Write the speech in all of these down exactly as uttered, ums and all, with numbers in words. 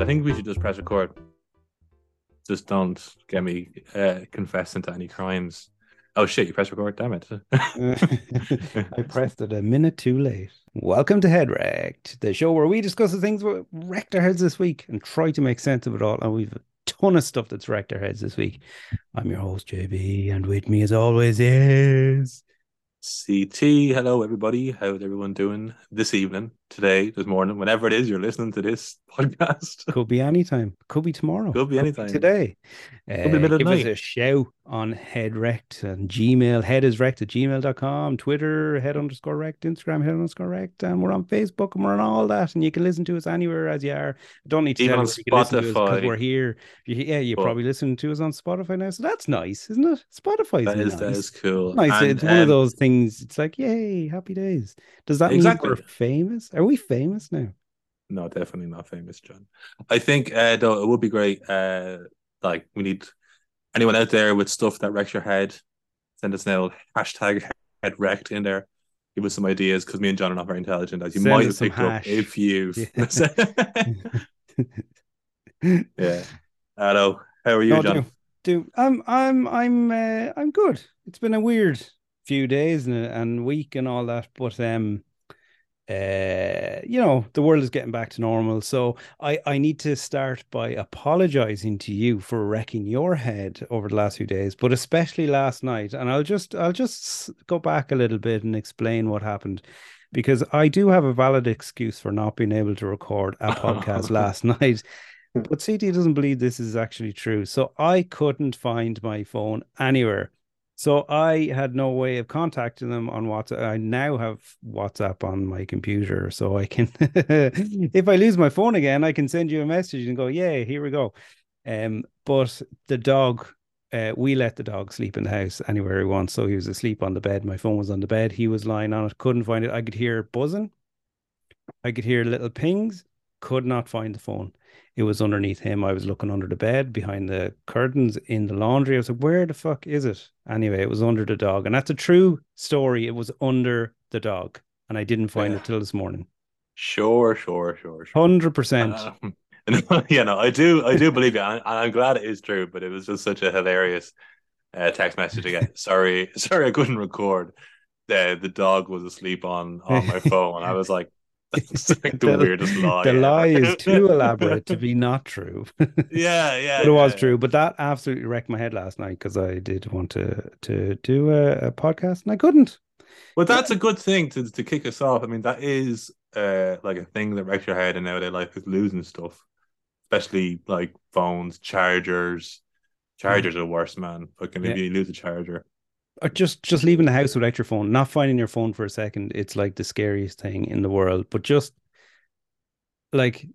I think we should just press record. Just don't get me uh, confessing to any crimes. Oh shit, you press record, damn it. I pressed it a minute too late. Welcome to Head Wrecked, the show where we discuss the things that wrecked our heads this week and try to make sense of it all. And we've a ton of stuff that's wrecked our heads this week. I'm your host, J B, and with me as always is... C T. Hello everybody, how's everyone doing this evening, today, this morning, whenever it is you're listening to this podcast? Could be any time, could be tomorrow, could be any time today, could uh, be middle of give night. Us a shout on Head Wrecked and Gmail, head is wrecked at gmail dot com, Twitter head underscore wrecked, Instagram head underscore wrecked, and we're on Facebook and we're on all that, and you can listen to us anywhere as you are. I don't need to even tell on us, Spotify, because we're here. Yeah, you're but, probably listening to us on Spotify now, so that's nice, isn't it? Spotify's that is nice. That is cool. Nice, and, it's um, one of those things. It's like, yay, happy days. Does that exactly. mean we're famous? Are we famous now? No, definitely not famous, John. I think uh, though it would be great. Uh, like, we need anyone out there with stuff that wrecks your head. Send us now hashtag Head Wrecked in there. Give us some ideas, because me and John are not very intelligent, as you send might have picked hash. Up if you. Yeah. Yeah. Hello. How are you, no, John? Do, do um, I'm I'm uh, I'm good. It's been a weird few days and, and week and all that, but um uh you know, the world is getting back to normal, so I I need to start by apologizing to you for wrecking your head over the last few days, but especially last night. And I'll just I'll just go back a little bit and explain what happened, because I do have a valid excuse for not being able to record a podcast last night. But C T doesn't believe this is actually true, so I couldn't find my phone anywhere. So I had no way of contacting them on WhatsApp. I now have WhatsApp on my computer, so I can, if I lose my phone again, I can send you a message and go, yeah, here we go. Um, but the dog, uh, we let the dog sleep in the house anywhere he wants. So he was asleep on the bed. My phone was on the bed. He was lying on it, couldn't find it. I could hear buzzing. I could hear little pings, could not find the phone. It was underneath him. I was looking under the bed, behind the curtains, in the laundry. I was like, where the fuck is it? Anyway, it was under the dog. And that's a true story. It was under the dog. And I didn't find yeah. it till this morning. Sure, sure, sure, sure. one hundred percent. Um, yeah, no, I do I do believe you. And I'm glad it is true. But it was just such a hilarious uh, text message again. sorry, sorry, I couldn't record. The, the dog was asleep on, on my phone. And I was like, that's like the, the weirdest lie. The ever. Lie is too elaborate to be not true. Yeah, yeah. But it yeah, was yeah. true. But that absolutely wrecked my head last night, because I did want to to do a, a podcast and I couldn't. Well, that's yeah. a good thing to to kick us off. I mean, that is uh, like a thing that wrecks your head in everyday life, is losing stuff, especially like phones, chargers. Chargers mm. are worse, man. Fucking if yeah. you lose a charger. Or just just leaving the house without your phone, not finding your phone for a second, it's like the scariest thing in the world. But just like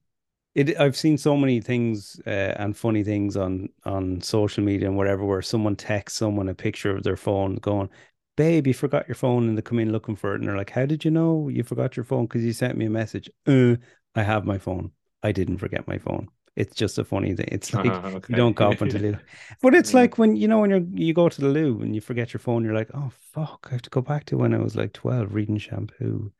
it, I've seen so many things uh, and funny things on on social media and whatever, where someone texts someone a picture of their phone going, babe, you forgot your phone, and they come in looking for it, and they're like, how did you know you forgot your phone? Because you sent me a message. uh, I have my phone, I didn't forget my phone. It's just a funny thing. It's like, oh, okay. You don't go up into the loo. But it's yeah. like when, you know, when you you go to the loo and you forget your phone, you're like, oh, fuck, I have to go back to when I was like twelve reading Shampoo.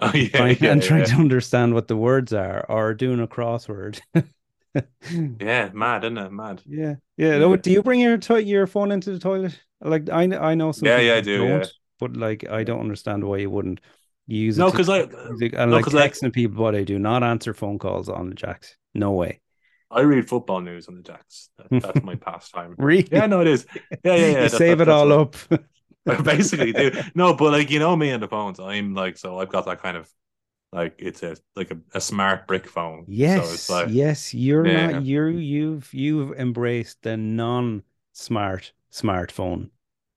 Oh, yeah. Trying, yeah and yeah, trying yeah. to understand what the words are, or doing a crossword. Yeah, mad, isn't it? Mad. Yeah. Yeah. yeah. Do you bring your to- your phone into the toilet? Like, I, I know some yeah, people yeah, I do, don't, yeah. but like, I don't understand why you wouldn't use no, it. No, because like, I'm no, like texting like... people, but I do not answer phone calls on the jacks. No way. I read football news on the jacks. That, that's my pastime. Really? Yeah, no, it is. Yeah, yeah, yeah. You that, save that, it all up. I basically do. No, but like, you know me and the phones. I'm like, so I've got that kind of, like, it's a like a, a smart brick phone. Yes, so it's like, yes. You're yeah. not. You you've you've embraced the non-smart smartphone,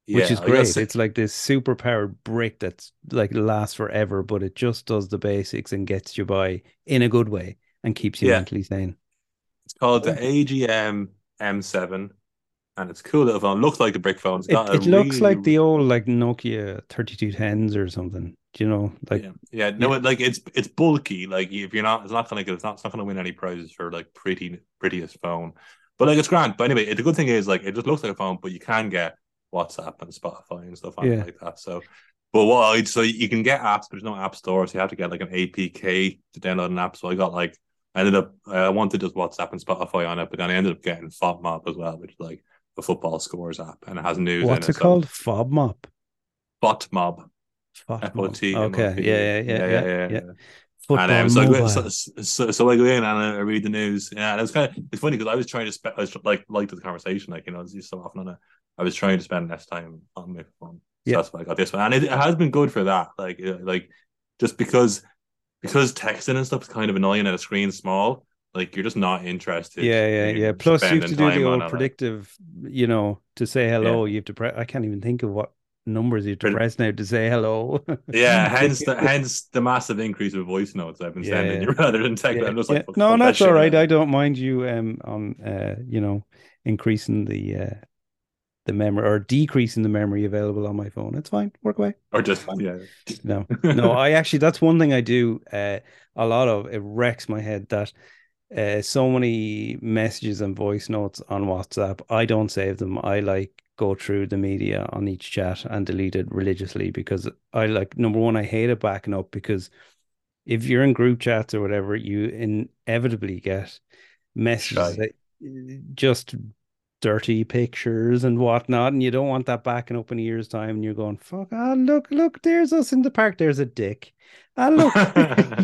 yeah, which is great. Say, it's like this super powered brick that's like lasts forever, but it just does the basics and gets you by in a good way. And keeps you yeah. mentally sane. It's called the A G M M seven, and it's cool little phone. Looks like the brick phone. It's got it it looks really... like the old like Nokia thirty-two tens or something. Do you know? Like yeah, yeah. no, yeah. It, like it's it's bulky. Like if you're not, it's not gonna it's not, it's not gonna win any prizes for like pretty prettiest phone. But like it's grand. But anyway, it, the good thing is like it just looks like a phone, but you can get WhatsApp and Spotify and stuff on yeah. it like that. So. But what I so you can get apps, but there's no app store, so you have to get like an A P K to download an app. So I got like. I ended up, I wanted just WhatsApp and Spotify on it, but then I ended up getting FotMob as well, which is like a football scores app, and it has news. What's in it, it called? So. FotMob. FotMob. F O T. Okay. Yeah, yeah, yeah, yeah, yeah, yeah. And um, so, I go, so, so, so I go in and I read the news. Yeah, and it was kind of it's funny because I was trying to spend, I was like, like the conversation, like you know, it's so often on it. I was trying to spend less time on my phone. So yeah. That's why I got this one, and it, it has been good for that. Like, like just because because texting and stuff is kind of annoying at a screen small. Like you're just not interested. Yeah, yeah, yeah. Plus, you have to do the old predictive, it. you know, to say hello. Yeah. You have to press. I can't even think of what. Numbers you press now to say hello. Yeah, hence the hence the massive increase of voice notes I've been yeah, sending you rather than text. Yeah, I'm just yeah. like, no, that's all right. Man. I don't mind you um on uh you know increasing the uh the memory or decreasing the memory available on my phone. It's fine. Work away. Or just yeah. No, no. I actually that's one thing I do uh a lot of. It wrecks my head that uh so many messages and voice notes on WhatsApp. I don't save them. I like. go through the media on each chat and delete it religiously because I like, number one, I hate it backing up because if you're in group chats or whatever, you inevitably get messages, that just dirty pictures and whatnot. And you don't want that backing up in a year's time. And you're going, fuck, ah, look, look, there's us in the park. There's a dick. Ah, look,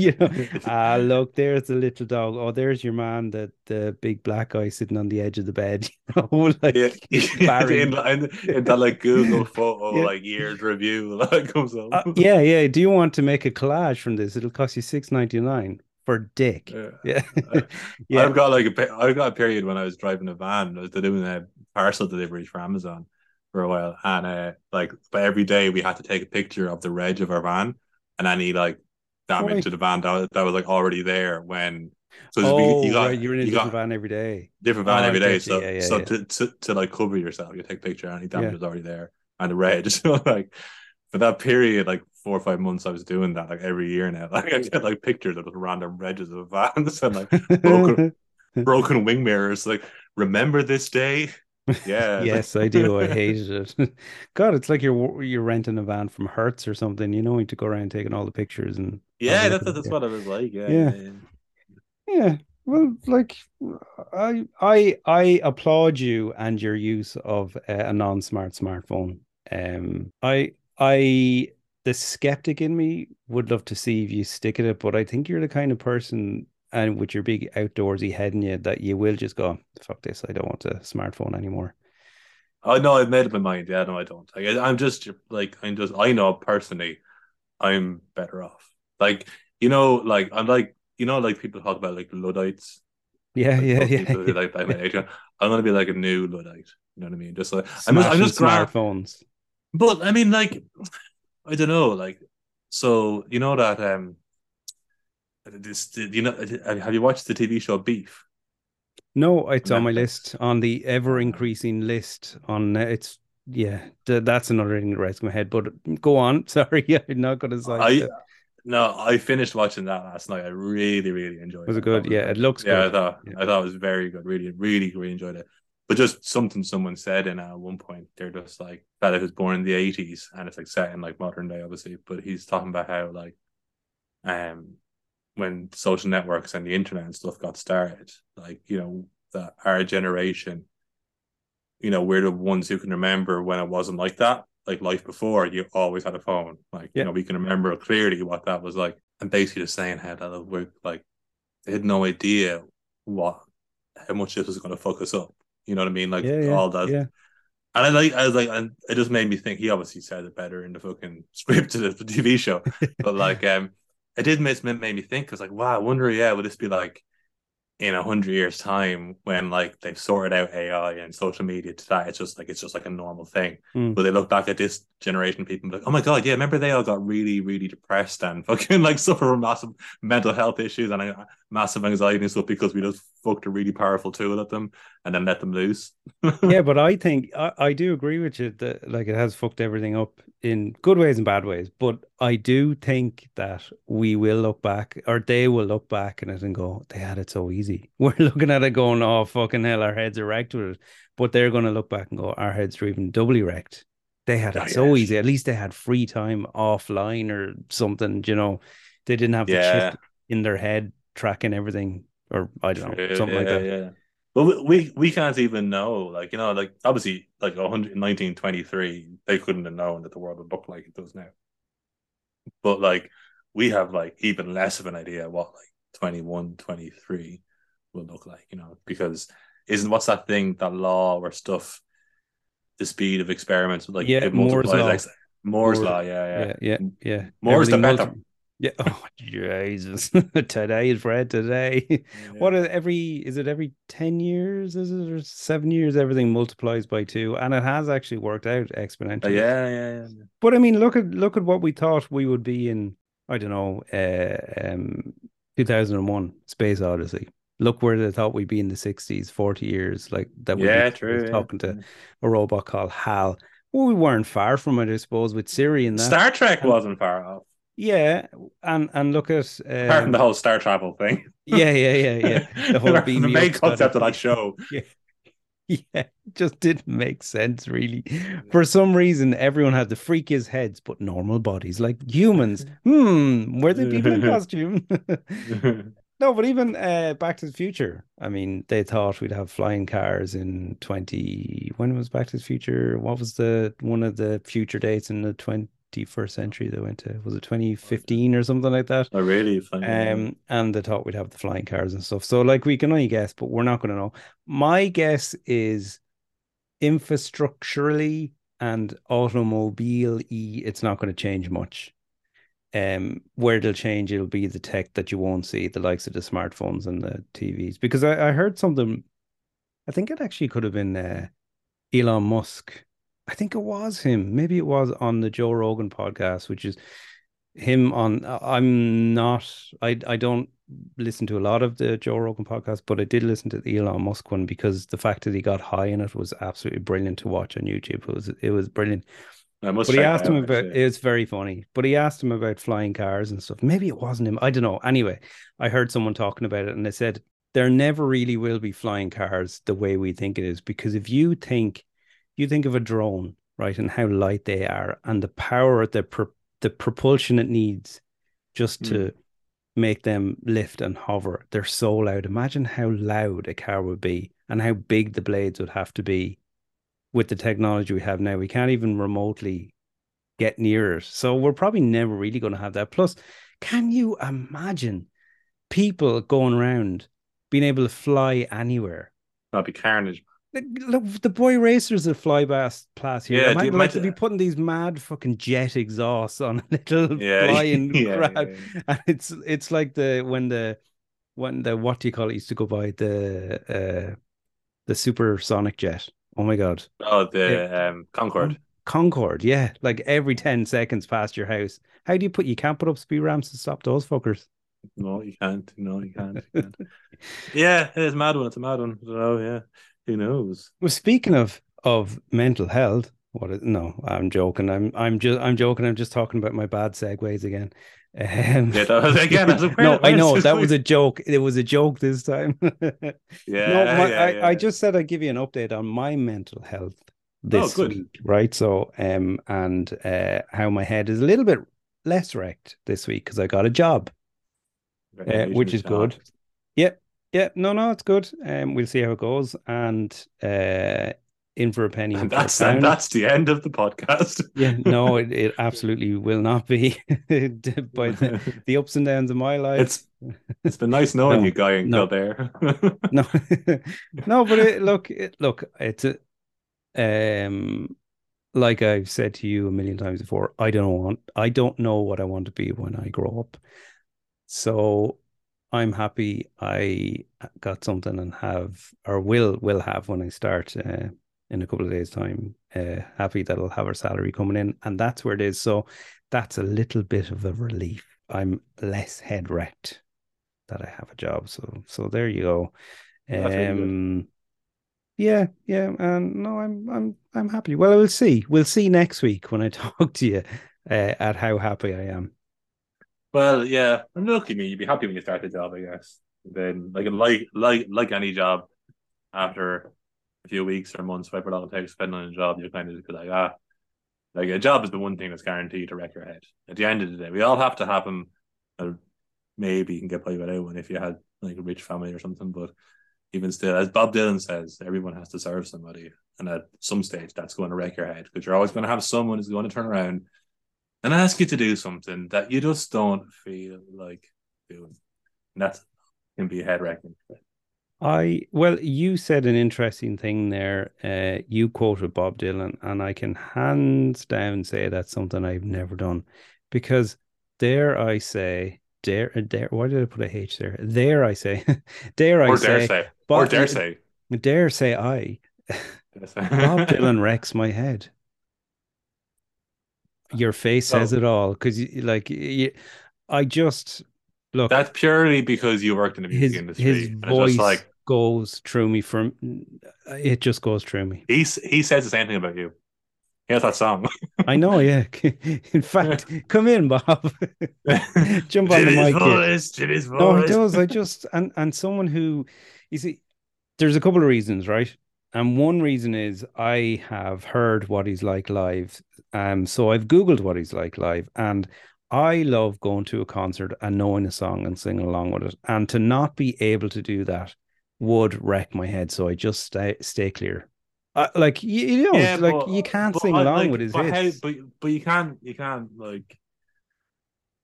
you know, ah, look, there's the little dog. Oh, there's your man, the, the big black guy sitting on the edge of the bed. You know, like yeah. in, in, in that like Google photo, yeah. like year's review that comes up. Uh, yeah, yeah. Do you want to make a collage from this? It'll cost you six ninety-nine for dick. Yeah, yeah. I, yeah. I've got like a I've got a period when I was driving a van. I was doing a parcel delivery for Amazon for a while, and uh, like, but every day we had to take a picture of the reg of our van. And any like damage right. to the van that was, that was like already there when so oh, you got, right. you're in a you different van every day, different van oh, every day. So, yeah, yeah, so yeah. To, to, to like cover yourself, you take a picture, any damage yeah. was already there, and the red. So, like for that period, like four or five months, I was doing that like every year now. Like I get like pictures of random regs of vans and like broken, broken wing mirrors. Like, remember this day. Yeah. Yes, I do. I hated it. God, it's like you're you're renting a van from Hertz or something. You know, you need to go around taking all the pictures and yeah, that's that's what it was like. Yeah, yeah, yeah. yeah. Well, like I I I applaud you and your use of a, a non-smart smartphone. Um, I I the skeptic in me would love to see if you stick at it, but I think you're the kind of person. And with your big outdoorsy head in you, that you will just go, fuck this, I don't want a smartphone anymore. Oh, no, I've made up my mind. Yeah, no, I don't. Like, I'm just, like, I'm just, I know personally, I'm better off. Like, you know, like, I'm like, you know, like people talk about, like, Luddites. Yeah, like, yeah, yeah. Who, like, by my age, I'm going to be like a new Luddite. You know what I mean? Just like, I'm just, I'm just smartphones. But, I mean, like, I don't know, like, so, you know that, um, This, you know, have you watched the T V show Beef? No, it's on my list, on the ever increasing list. On it's yeah, that's another thing that wrecks my head. But go on, sorry, I'm not going to say. I, no, I finished watching that last night. I really, really enjoyed it. Was it good? Yeah, it looks good. Yeah, I thought yeah. I thought it was very good. Really, really, really enjoyed it. But just something someone said in at one point, they're just like that. It was born in the eighties, and it's like set in like modern day, obviously. But he's talking about how like, um. when social networks and the internet and stuff got started, like, you know, that our generation, you know, we're the ones who can remember when it wasn't like that. Like life before, you always had a phone. Like, yeah. you know, we can remember clearly what that was like. And basically just saying how that worked, like, they had no idea what, how much this was going to fuck us up. You know what I mean? Like yeah, yeah, all that. Yeah. And I like, I was like, and it just made me think. He obviously said it better in the fucking script of the T V show, but like, um. It did make, made me think, because like, wow, I wonder, yeah, would this be like in a hundred years' time when like they've sorted out A I and social media to that? It's just like, it's just like a normal thing. Mm. But they look back at this generation of people and be like, oh my God, yeah, remember they all got really, really depressed and fucking like suffer from massive mental health issues and uh, massive anxiety and stuff because we just fucked a really powerful tool at them and then let them loose. Yeah, but I think, I, I do agree with you that like it has fucked everything up in good ways and bad ways, but I do think that we will look back, or they will look back at it and go, they had it so easy. We're looking at it going, oh, fucking hell, our heads are wrecked with it. But they're going to look back and go, our heads are even doubly wrecked. They had it oh, so yeah. easy. At least they had free time offline or something, you know. They didn't have the yeah. chip in their head tracking everything or I don't know, something yeah, like that. Yeah. But we we can't even know, like, you know, like obviously, like nineteen twenty-three, they couldn't have known that the world would look like it does now. But like, we have like even less of an idea what like twenty-one, twenty-three will look like, you know, because isn't what's that thing, that law or stuff, the speed of experiments, like yeah, it multiplies Moore's law. X, Moore's, Moore's law, yeah, yeah, yeah, yeah. yeah. Moore's everything the better. Multi- Yeah. Oh Jesus! Today is bread. Today, yeah. What is every? Is it every ten years? Is it or seven years? Everything multiplies by two, and it has actually worked out exponentially. Uh, yeah, yeah, yeah. But I mean, look at look at what we thought we would be in. I don't know. Uh, um, two thousand one: Space Odyssey. Look where they thought we'd be in the sixties, forty years. Like that. We'd yeah, be, true. Yeah. Talking to a robot called Hal. Well, we weren't far from it, I suppose, with Siri and that. Star Trek wasn't far off. Yeah, and and look at um, apart from the whole star travel thing. Yeah, yeah, yeah, yeah. The whole the main concept of that show. Yeah, yeah, just didn't make sense really. For some reason, everyone had the freakiest heads but normal bodies, like humans. Hmm, were they people in costume? No, but even uh, Back to the Future. I mean, they thought we'd have flying cars in twenty. When was Back to the Future? What was the one of the future dates in the twenty? twenty-first century they went to, was it twenty fifteen or something like that? Oh, really? Funny. Um, and they thought we'd have the flying cars and stuff. So, like, we can only guess, but we're not going to know. My guess is infrastructurally and automobile-y, it's not going to change much. Um, where it'll change, it'll be the tech that you won't see, the likes of the smartphones and the T Vs. Because I, I heard something, I think it actually could have been uh, Elon Musk. I think it was him. Maybe it was on the Joe Rogan podcast, which is him on. I'm not, I, I don't listen to a lot of the Joe Rogan podcast, but I did listen to the Elon Musk one because the fact that he got high in it was absolutely brilliant to watch on YouTube. It was, it was brilliant. I must but he asked him out, about, it's very funny, but he asked him about flying cars and stuff. Maybe it wasn't him. I don't know. Anyway, I heard someone talking about it and they said, there never really will be flying cars the way we think it is, because if you think, you think of a drone, right, and how light they are and the power, the, pr- the propulsion it needs just to mm. make them lift and hover. They're so loud. Imagine how loud a car would be and how big the blades would have to be with the technology we have now. We can't even remotely get near it. So we're probably never really going to have that. Plus, can you imagine people going around being able to fly anywhere? That'd be carnage. Look, the boy racers that fly past here. Yeah, I might like to be putting these mad fucking jet exhausts on a little yeah, flying yeah, crowd. Yeah, yeah. And it's it's like the when the when the what do you call it used to go by the uh, the supersonic jet. Oh my god. Oh the it, um Concorde. Concorde, yeah. Like every ten seconds past your house. How do you put you can't put up speed ramps to stop those fuckers? No, you can't. No, you can't. You can't. Yeah, it's a mad one, it's a mad one. I don't know, yeah. Who knows? Well, speaking of of mental health, what is, no, I'm joking. I'm I'm just I'm joking. I'm just talking about my bad segues again. Um, yeah, that was, again, that's a no, I know that was a joke. It was a joke this time. yeah, no, my, yeah, I, yeah, I just said I'd give you an update on my mental health this oh, week, right? So, um, and uh, how my head is a little bit less wrecked this week because I got a job, uh, which is good. Yep. Yeah, no, no, it's good. Um, we'll see how it goes. And uh, in for a penny. And that's and that's the end of the podcast. Yeah, no, it, it absolutely will not be by the, the ups and downs of my life. It's it's been nice knowing no, you, Guy, and no, go there. no, no, but it, look, it, look, it's a, um, like I've said to you a million times before. I don't want. I don't know what I want to be when I grow up. So. I'm happy I got something and have or will will have when I start uh, in a couple of days' time. Uh, happy that I'll have our salary coming in, and that's where it is. So that's a little bit of a relief. I'm less head wrecked that I have a job. So so there you go. Um, yeah, yeah, and no, I'm I'm I'm happy. Well, we'll see. We'll see next week when I talk to you uh, at how happy I am. Well, yeah, I'm looking at you. You'd be happy when you start the job, I guess. Then, like, like, like, like any job, after a few weeks or months, whatever long it takes to spend on a job, you're kind of just like, ah, like a job is the one thing that's guaranteed to wreck your head. At the end of the day, we all have to have them. Maybe you can get by without one if you had like a rich family or something, but even still, as Bob Dylan says, everyone has to serve somebody, and at some stage that's going to wreck your head, because you're always going to have someone who's going to turn around and ask you to do something that you just don't feel like doing. And that can be head wrecking. I well, you said an interesting thing there. Uh, you quoted Bob Dylan, and I can hands down say that's something I've never done, because dare I say, dare dare why did I put a H there? Dare I say, dare I or dare say, say. Bob, or dare say, dare say I, Bob Dylan wrecks my head. Your face says oh. it all, because like you, I just look. That's purely because you worked in the music his, industry. His and voice just like, goes through me from. It just goes through me. He he says the same thing about you. He has that song. I know. Yeah. In fact, come in, Bob. Jump on the mic. Voice, voice. No, he does. I just and and someone who, you see, there's a couple of reasons, right? And one reason is I have heard what he's like live. Um, so I've Googled what he's like live, and I love going to a concert and knowing a song and singing along with it. And to not be able to do that would wreck my head. So I just stay, stay clear. Uh, like, you, you know, yeah, like but, you can't sing I, along like, with his but hits. How, but, but you can't, you can't, like,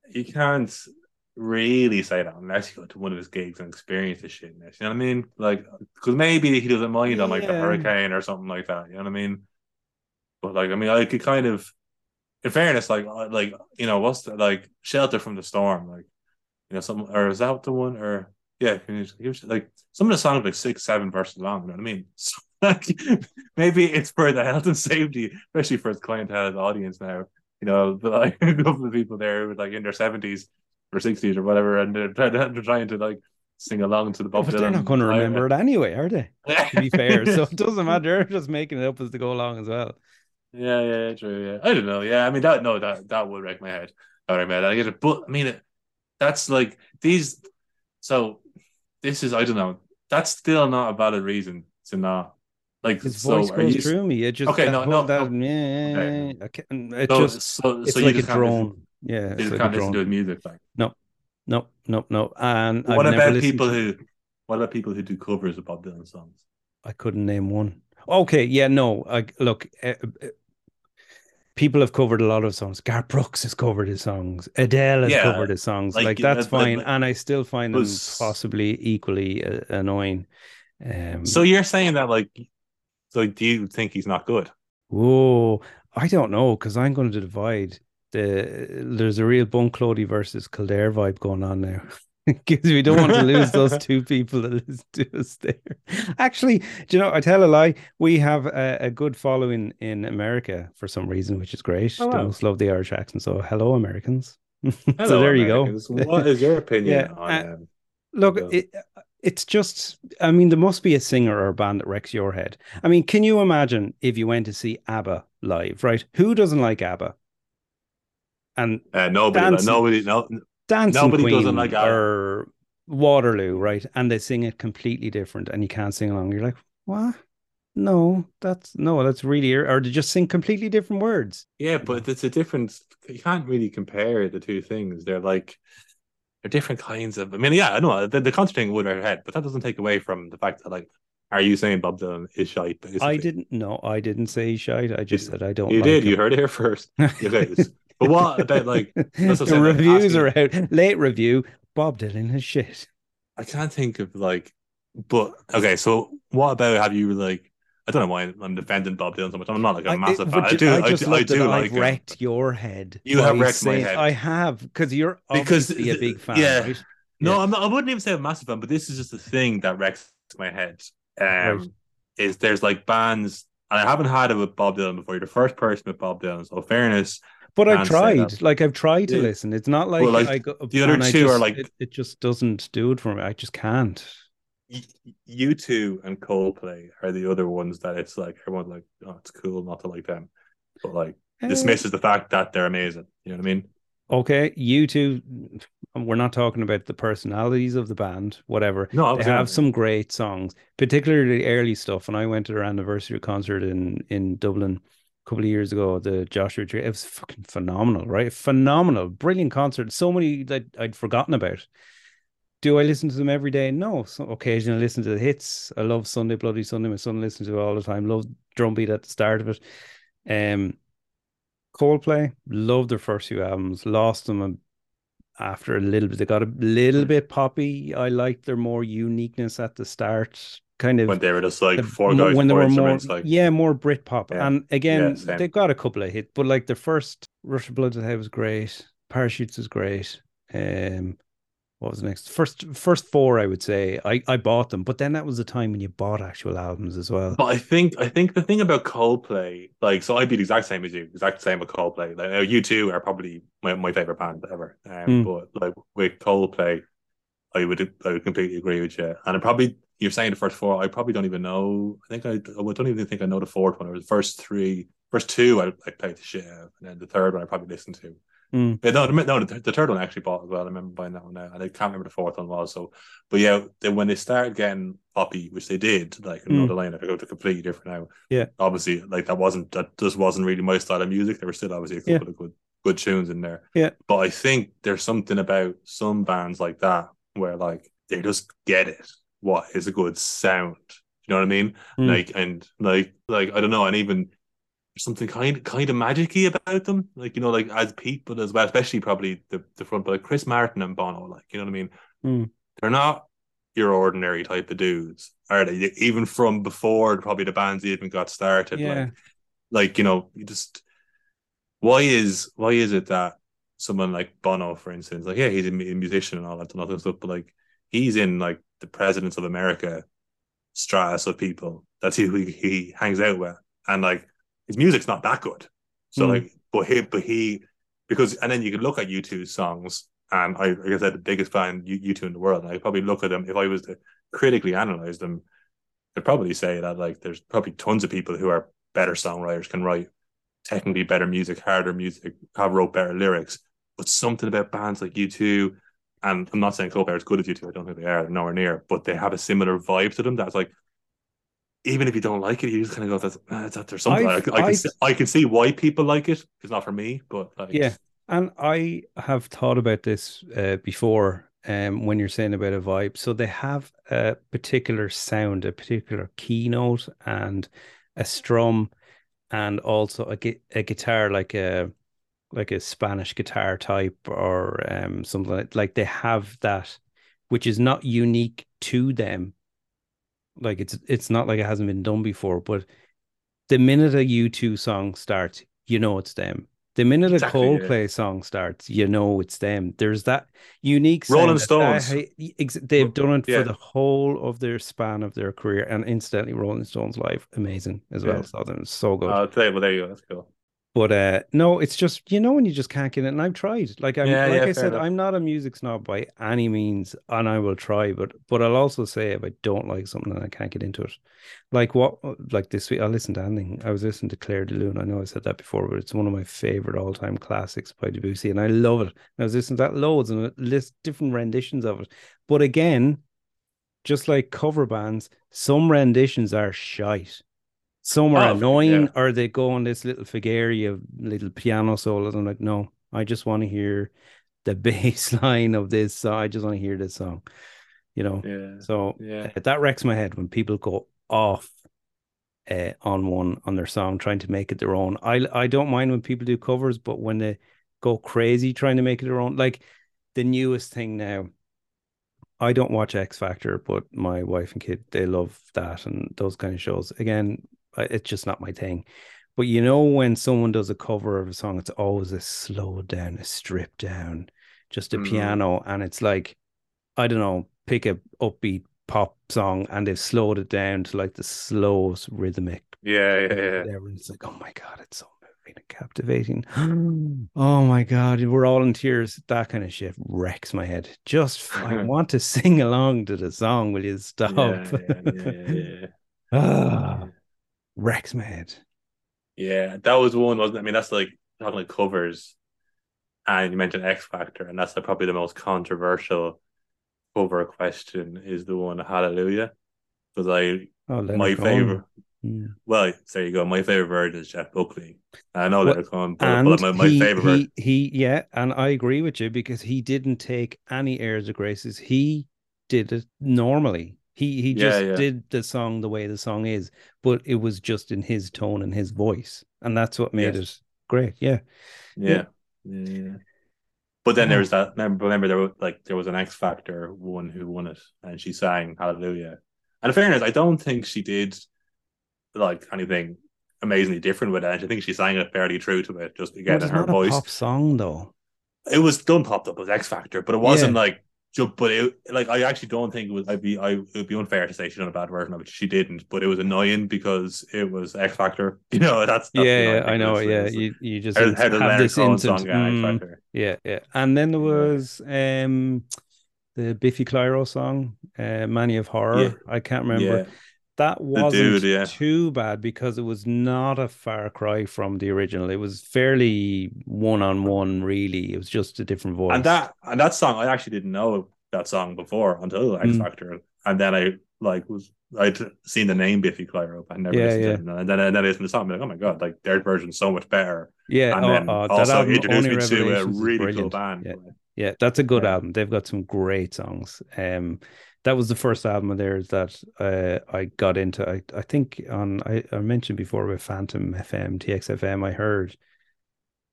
you can't really say that unless you go to one of his gigs and experience the shit. You know what I mean? Like, because maybe he doesn't mind on like yeah. the hurricane or something like that. You know what I mean? But like, I mean, I could kind of, in fairness, like, like you know, what's the, like Shelter from the Storm, like, you know, some or is that the one or yeah, like some of the songs like six, seven verses long. You know what I mean? So, like, maybe it's for the health and safety, especially for his clientele, the audience now. You know, but like a couple of people there were like in their seventies or sixties or whatever, and they're, they're trying to like sing along to the Bob Dylan. But they're not going to remember it anyway, are they? To be fair, so it doesn't matter. They're just making it up as they go along as well. Yeah, yeah, true. Yeah, I don't know. Yeah, I mean that. No, that that would wreck my head. That would wreck my head. I get it, but I mean, it, that's like these. So this is I don't know. That's still not a valid reason to not like. His so voice goes you, through me. It just okay. That, no, no. That, no yeah, okay. It so, just so, it's so like a drone. Yeah, it's you just like can't listen to his music. Like no, no, no, no. And what I've about people to... who? What about people who do covers of Bob Dylan songs? I couldn't name one. Okay, yeah, no. I, look, uh, uh, people have covered a lot of songs. Garth Brooks has covered his songs. Adele has yeah, covered his songs. Like, like that's know, fine, like, and I still find them was... possibly equally uh, annoying. Um, so you're saying that, like, so do you think he's not good? Oh, I don't know, because I'm going to divide. The there's a real Bunclody versus Kildare vibe going on now. Because we don't want to lose those two people that listen to us there. Actually, do you know, I tell a lie. We have a, a good following in America for some reason, which is great. Oh, wow. They most love the Irish accent. So hello, Americans. Hello, so there Americans. You go. What is your opinion yeah, on uh, um, Look, it, it's just, I mean, there must be a singer or a band that wrecks your head. I mean, can you imagine if you went to see ABBA live, right? Who doesn't like ABBA? And uh, nobody, dancing, nobody, no. Dancing Nobody Queen doesn't like ABBA. Or Waterloo, right? And they sing it completely different, and you can't sing along. You're like, what? No, that's no, that's really, or they just sing completely different words. Yeah, but it's a different. You can't really compare the two things. They're like they're different kinds of. I mean, yeah, I know the, the concert thing would hurt head, but that doesn't take away from the fact that, like, are you saying Bob Dylan is shite? Basically? I didn't. No, I didn't say he's shite. I just you, said I don't. You like did. Him. You heard it here first. Okay. But what about like that's what the reviews like, are out? Late review. Bob Dylan is shit. I can't think of like, but okay. So what about have you like? I don't know why I'm defending Bob Dylan so much. I'm not like a I, massive fan. I do. I, just I, I do. Like I've him. Wrecked your head. You have wrecked saying, my head. I have because you're because obviously a big fan. Yeah. Right? No, yeah. I'm not, I wouldn't even say a massive fan, but this is just the thing that wrecks my head. Um, right. Is there's like bands, and I haven't had it with Bob Dylan before. You're the first person with Bob Dylan, so fairness. But I've tried, like I've tried to yeah. listen. It's not like, well, like I go, the other two just, are like it, it just doesn't do it for me. I just can't. U two and Coldplay are the other ones that it's like everyone's like, oh, it's cool not to like them, but like uh, dismisses the fact that they're amazing. You know what I mean? Okay, U two. We're not talking about the personalities of the band, whatever. No, they have some great songs, particularly early stuff. And I went to their anniversary concert in in Dublin. Couple of years ago, the Joshua Tree, it was fucking phenomenal, right? Phenomenal, brilliant concert. So many that I'd forgotten about. do I listen to them every day? No. So occasionally I listen to the hits. I love Sunday, Bloody Sunday. My son listens to it all the time. Love drumbeat at the start of it. Um, Coldplay, loved their first few albums. Lost them after a little bit. They got a little bit poppy. I liked their more uniqueness at the start. Kind of when they were just like four guys when they were more, like, yeah, more Britpop. Yeah. And again, yeah, they've got a couple of hits, but like the first Rush of Blood to the Head was great. Parachutes was great. Um, what was the next? First, first four, I would say. I, I bought them, but then that was the time when you bought actual albums as well. But I think I think the thing about Coldplay, like, so I'd be the exact same as you, exact same with Coldplay. Like, U two are probably my, my favorite band ever. Um, mm. But like with Coldplay, I would I would completely agree with you. And I probably you're saying the first four, I probably don't even know. I think I, I don't even think I know the fourth one. It was the first three, first two I I played the shit out, and then the third one I probably listened to. Mm. Yeah, no, no, the, the third one I actually bought as well. I remember buying that one now, and I can't remember the fourth one was. So, but yeah, they, when they started getting poppy, which they did, like mm. another line, I go to completely different now. Yeah, obviously, like that wasn't that just wasn't really my style of music. There were still obviously a couple yeah. of good good tunes in there. Yeah, but I think there's something about some bands like that where like they just get it. What is a good sound? You know what I mean? Mm. Like and like like I don't know, and even. Something kind kind of magic-y about them, like, you know, like as people as well, especially probably the, the front, but like Chris Martin and Bono, like, you know what I mean? Mm. They're not your ordinary type of dudes, are they? Even from before probably the bands even got started, yeah. like, like you know, you just why is why is it that someone like Bono, for instance, like yeah, he's a musician and all that and all that stuff, but like he's in like the presidents of America stratus of people. That's who he, he hangs out with, and like. His music's not that good, so mm. like, but he, but he, because, and then you could look at U two's songs, and I, like I said, the biggest fan U two in the world, and I probably look at them if I was to critically analyze them, I'd probably say that like there's probably tons of people who are better songwriters, can write technically better music, harder music, have wrote better lyrics, but something about bands like U two, and I'm not saying Coldplay are as good as U two, I don't think they are, they're nowhere near, but they have a similar vibe to them that's like. Even if you don't like it, you just kind of go, that's, ah, that's there's something. I've, I, I, can see, I can see why people like it. It's not for me, but like. Yeah. And I have thought about this uh, before um, when you're saying about a vibe. So they have a particular sound, a particular keynote and a strum and also a, gu- a guitar, like a like a Spanish guitar type or um, something like, like they have that, which is not unique to them. Like it's it's not like it hasn't been done before, but the minute a U two song starts, you know it's them. The minute exactly, a Coldplay yeah. song starts, you know it's them. There's that unique sound. Rolling Stones. That, they've done it yeah. for the whole of their span of their career, and incidentally, Rolling Stones live amazing as yeah. well. So them so good. I'll tell you, well, there you go. That's cool. But uh, no, it's just, you know, when you just can't get it. And I've tried. Like, I'm, yeah, like yeah, I said, enough. I'm not a music snob by any means, and I will try. But but I'll also say if I don't like something and I can't get into it. Like what? Like this week, I listened to anything. I was listening to Clair de Lune. I know I said that before, but it's one of my favorite all-time classics by Debussy, and I love it. And I was listening to that loads and list different renditions of it. But again, just like cover bands, some renditions are shite. Some are oh, annoying, yeah. or they go on this little figari of little piano solos. I'm like, no, I just want to hear the bass line of this song. I just want to hear this song, you know. Yeah. So yeah. Uh, that wrecks my head when people go off uh, on one on their song, trying to make it their own. I I don't mind when people do covers, but when they go crazy trying to make it their own, like the newest thing now. I don't watch X Factor, but my wife and kid, they love that and those kind of shows. Again. It's just not my thing. But you know when someone does a cover of a song, it's always a slowed down, a stripped down, just a mm. piano. And it's like, I don't know, pick a upbeat pop song and they've slowed it down to like the slowest rhythmic. Yeah, yeah, yeah. Everyone's like, oh my God, it's so moving and captivating. Oh my God, we're all in tears. That kind of shit wrecks my head. Just, I want to sing along to the song. Will you stop? Yeah, yeah, yeah, yeah. ah. Wrecks my head. Yeah, that was one, wasn't it? I mean, that's like talking like covers, and you mentioned X Factor, and that's like probably the most controversial cover question is the one Hallelujah, because I oh, my favorite, Yeah. Well, there you go. My favorite version is Jeff Buckley. I know that it's well, but my, my he, favorite. He, he, yeah, and I agree with you because he didn't take any airs of graces. He did it normally. He he just yeah, yeah. did the song the way the song is, but it was just in his tone and his voice, and that's what made yes. it great. Yeah. Yeah. yeah, yeah. But then yeah. there was that. Remember, remember there was like there was an X Factor one who won it, and she sang Hallelujah. And in fairness, I don't think she did like anything amazingly different with it. I think she sang it fairly true to it, just again in her not voice. A pop song though. It was done popped up as X Factor, but it wasn't yeah. like. But it, like, I actually don't think it was. I'd be. I it would be unfair to say she done a bad version of it. She didn't, but it was annoying because it was X Factor. You know, that's, that's yeah, yeah I know. Yeah, you you just how, how have this instant song mm, X Factor. Yeah, yeah. And then there was um the Biffy Clyro song, uh, "Many of Horrors." Yeah. I can't remember. Yeah. That wasn't dude, yeah. too bad because it was not a far cry from the original. It was fairly one on one, really. It was just a different voice. And that and that song, I actually didn't know that song before until X Factor, mm. and then I like was I'd seen the name Biffy Clyro, but I never yeah, listened yeah. to it. And then and then I listened to the song, I'm like, oh my god, like their version's so much better. Yeah, and oh, then oh, also that introduced me to a really brilliant. cool band. Yeah. yeah, that's a good yeah. album. They've got some great songs. Um. That was the first album of theirs that uh, I got into. I, I think on I, I mentioned before with Phantom F M, T X F M, I heard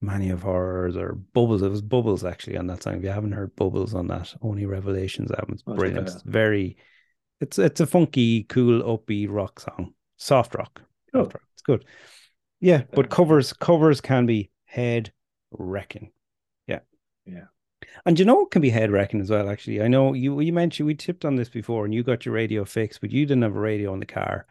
Many of Horrors or Bubbles. It was Bubbles actually on that song. If you haven't heard Bubbles on that Only Revelations album, it's brilliant. It's very, it's it's a funky, cool, upbeat rock song. Soft rock. Cool. Soft rock. It's good. Yeah, but covers covers can be head wrecking. Yeah. Yeah. And you know what can be head wrecking as well, actually? I know you you mentioned we tipped on this before and you got your radio fixed, but you didn't have a radio in the car.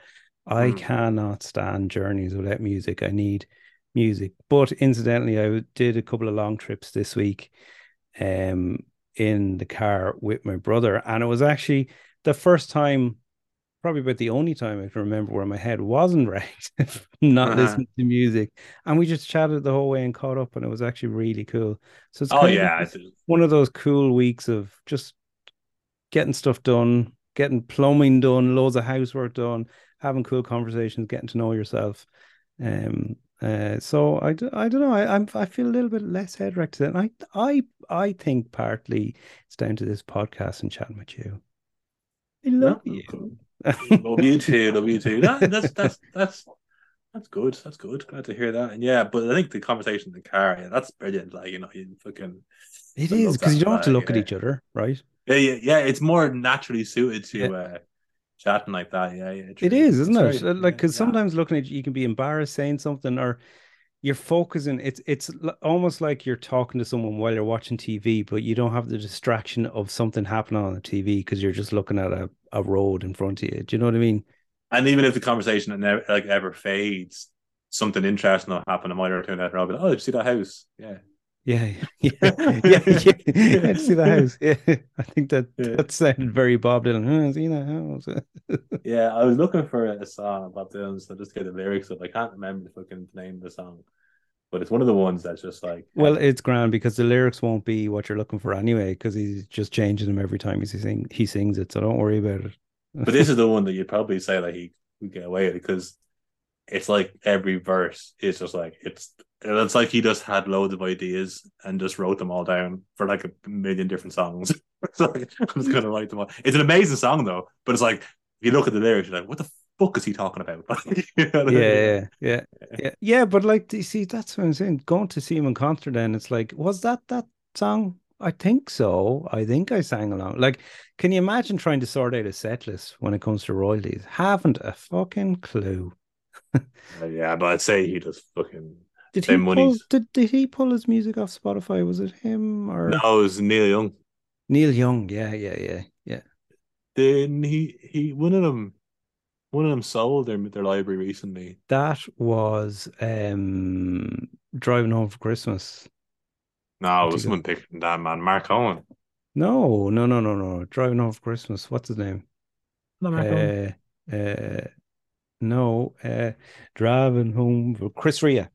I mm. cannot stand journeys without music. I need music. But incidentally, I did a couple of long trips this week um, in the car with my brother. And it was actually the first time, probably about the only time I can remember where my head wasn't wrecked, not uh-huh. listening to music. And we just chatted the whole way and caught up, and it was actually really cool. So it's oh, yeah, of one of those cool weeks of just getting stuff done, getting plumbing done, loads of housework done, having cool conversations, getting to know yourself. Um, uh, so I, I don't know. I I'm, I feel a little bit less head wrecked than I I I think partly it's down to this podcast and chatting with you. I love no, you. Cool. love you too, love you too. That, that's that's that's that's good. That's good. Glad to hear that. And yeah, but I think the conversation in the car, yeah, that's brilliant. Like you know, you fucking it I is because you don't have to look yeah. at each other, right? Yeah, yeah, yeah. It's more naturally suited to yeah. uh, chatting like that. Yeah, yeah. It is, isn't it's it? Very, like because yeah. sometimes looking at you, you can be embarrassed saying something or. You're focusing, it's it's almost like you're talking to someone while you're watching T V, but you don't have the distraction of something happening on the T V because you're just looking at a, a road in front of you. Do you know what I mean? And even if the conversation never, like ever fades, something interesting will happen a mile or two and I'll be like, oh, did you see that house? Yeah. Yeah. Yeah. yeah, yeah, yeah. Did you see that house? Yeah. I think that, yeah. that sounded very Bob Dylan. Oh, I've seen that house. yeah, I was looking for a song about Dylan, so I just get the lyrics up. I can't remember the fucking name of the song. But it's one of the ones that's just like... Well, it's grand because the lyrics won't be what you're looking for anyway because he's just changing them every time he, sing, he sings it, so don't worry about it. But this is the one that you'd probably say that he would get away with because it's like every verse is just like... It's it's like he just had loads of ideas and just wrote them all down for like a million different songs. It's like, I'm just going to write them all. It's an amazing song though, but it's like, if you look at the lyrics, you're like, what the fuck is he talking about? you know yeah, yeah, yeah, yeah, yeah. But like, you see, that's what I'm saying. Going to see him in concert, then it's like, was that that song? I think so. I think I sang along. Like, can you imagine trying to sort out a set list when it comes to royalties? Haven't a fucking clue. uh, yeah, but I'd say he just fucking. Did he pull, did, did he pull his music off Spotify? Was it him or no? It was Neil Young. Neil Young. Yeah, yeah, yeah, yeah. Then he he one of them. One of them sold their their library recently. That was um, Driving Home for Christmas. No, it was someone picked that man, Mark Owen. No, no, no, no, no. Driving Home for Christmas. What's his name? Not Mark uh, Owen. Uh, no, uh, Driving Home for Chris Rea.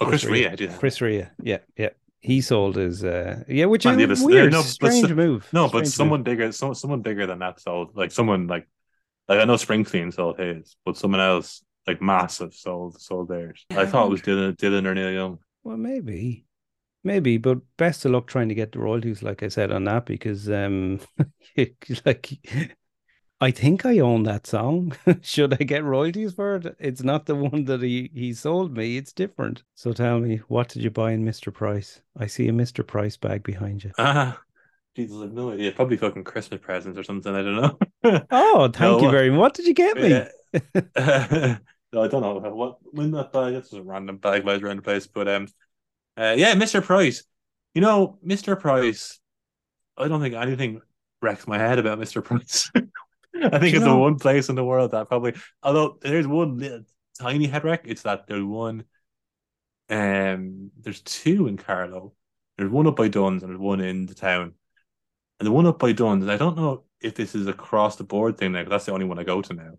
Oh, Chris, Chris Rea. Rea. Yeah. Chris Rea. Yeah, yeah. He sold his, uh, yeah, which man, is yeah, weird. No, strange but, move. No, strange but someone move. bigger, so, someone bigger than that sold, like someone like. Like I know Springsteen sold his, but someone else like massive sold sold theirs. I thought it was Dylan, Dylan or Neil Young. Well, maybe, maybe, but best of luck trying to get the royalties, like I said, on that, because um, like I think I own that song. Should I get royalties for it? It's not the one that he, he sold me. It's different. So tell me, what did you buy in Mister Price? I see a Mister Price bag behind you. Ah. Jesus, I have no idea. Probably fucking Christmas presents or something. I don't know. Oh, thank no, you very much. What did you get me? Yeah. uh, no, I don't know. What when that bag? That's just a random bag lies around the place. But um, uh, yeah, Mister Price. You know, Mister Price. I don't think anything wrecks my head about Mister Price. I think you it's know? the one place in the world that probably. Although there's one little tiny head wreck. It's that there's one. Um, there's two in Carlow. There's one up by Duns and there's one in the town. And the one up by Duns, and I don't know if this is across the board thing now, because that's the only one I go to now.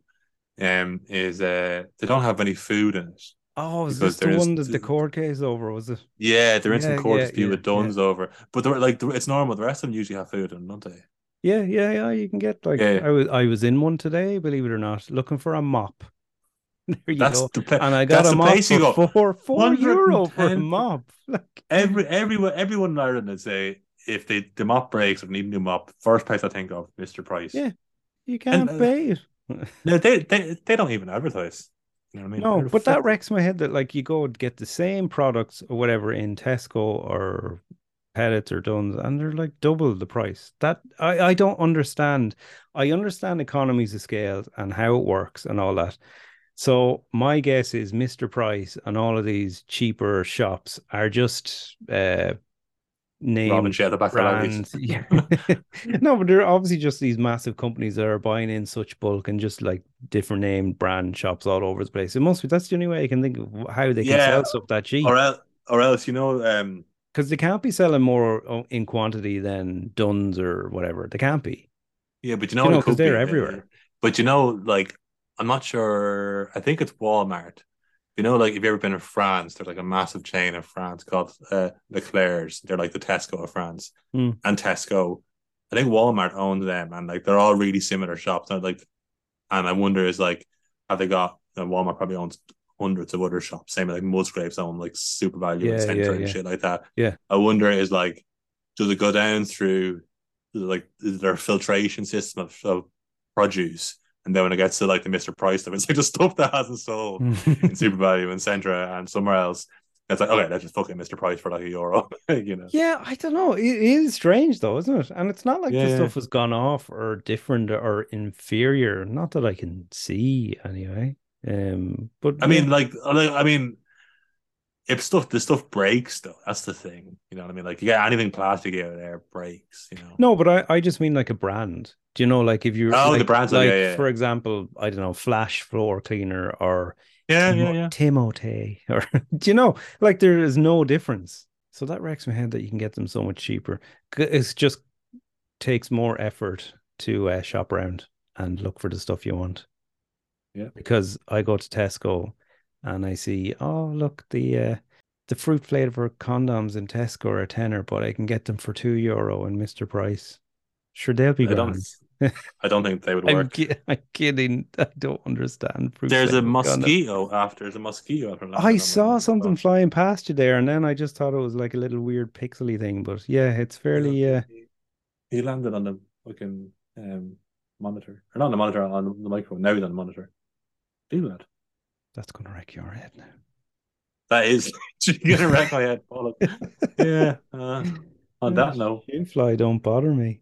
Um, is uh, they don't have any food in it. Oh, is this the one that the court case over? Was it? Yeah, they're in yeah, some court yeah, dispute yeah, with Duns yeah. over, but they're like it's normal. The rest of them usually have food in, don't they? Yeah, yeah, yeah. You can get like yeah. I was I was in one today, believe it or not, looking for a mop. There you that's go. The pla- and I got a mop place for you go. four four euro for a mop. Like every everyone everyone in Ireland would say. If they, the mop breaks or need a new mop, first place I think of Mister Price. Yeah, you can't and, pay it. No, they, they they don't even advertise. You know what I mean? No, They're but that wrecks my head that like you go and get the same products or whatever in Tesco or Pettits or Duns, and they're like double the price. That I, I don't understand. I understand economies of scale and how it works and all that. So my guess is Mister Price and all of these cheaper shops are just uh name the back brand. Yeah. No, but they're obviously just these massive companies that are buying in such bulk and just like different named brand shops all over the place. It must be that's the only way I can think of how they can yeah. sell stuff that cheap. Or else, or else you know, um, because they can't be selling more in quantity than Duns or whatever. They can't be. Yeah, but you know, because you know, they're be, everywhere. Uh, but you know, like I'm not sure. I think it's Walmart. You know, like, if you've ever been in France, there's, like, a massive chain in France called uh, Leclerc's. They're, like, the Tesco of France. Mm. And Tesco, I think Walmart owns them. And, like, they're all really similar shops. And, like, and I wonder is, like, have they got... You know, Walmart probably owns hundreds of other shops. Same with, like, Musgrave's own, like, Super Value yeah, and Centra yeah, yeah. and shit like that. Yeah. I wonder is, like, does it go down through, like, is there a filtration system of, of produce? And then when it gets to like the Mister Price, it's like the stuff that hasn't sold in Super Value and Centra and somewhere else. It's like, okay, let's just fucking Mister Price for like a euro, you know? Yeah, I don't know. It is strange though, isn't it? And it's not like yeah. the stuff has gone off or different or inferior. Not that I can see anyway. Um, but I yeah. mean, like, I mean, if stuff the stuff breaks though, that's the thing. You know what I mean? Like, yeah, anything plastic out there breaks. You know? No, but I, I just mean like a brand. Do you know, like if you're oh, like, the brands, like yeah, yeah. for example, I don't know, Flash Floor Cleaner or yeah, Tim- yeah, yeah. Timote or do you know, like there is no difference. So that wrecks my head that you can get them so much cheaper. It just takes more effort to uh, shop around and look for the stuff you want. Yeah, because I go to Tesco and I see, oh look, the uh, the fruit flavor condoms in Tesco are a tenner, but I can get them for two euro in Mister Price. Sure, they'll be gone. I don't think they would work. I'm, ki- I'm kidding. I don't understand. Proof there's a mosquito gonna... after. There's a mosquito after. I saw something flying past you there, and then I just thought it was like a little weird pixely thing. But yeah, it's fairly. Yeah. Uh... He landed on the fucking um, monitor, or not on the monitor, on the microphone. Now he's on the monitor. Do that. That's gonna wreck your head now. That is gonna wreck my head. Yeah. Uh, on yeah, that note, fly don't bother me.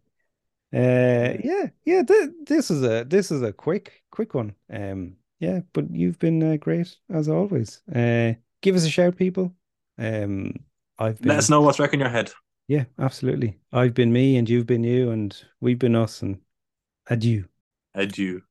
Uh yeah yeah th- this is a this is a quick quick one um yeah but you've been uh, great as always. Uh give us a shout, people. um I've been, let us know what's wrecking your head. Yeah, absolutely. I've been me and you've been you and we've been us, and adieu adieu.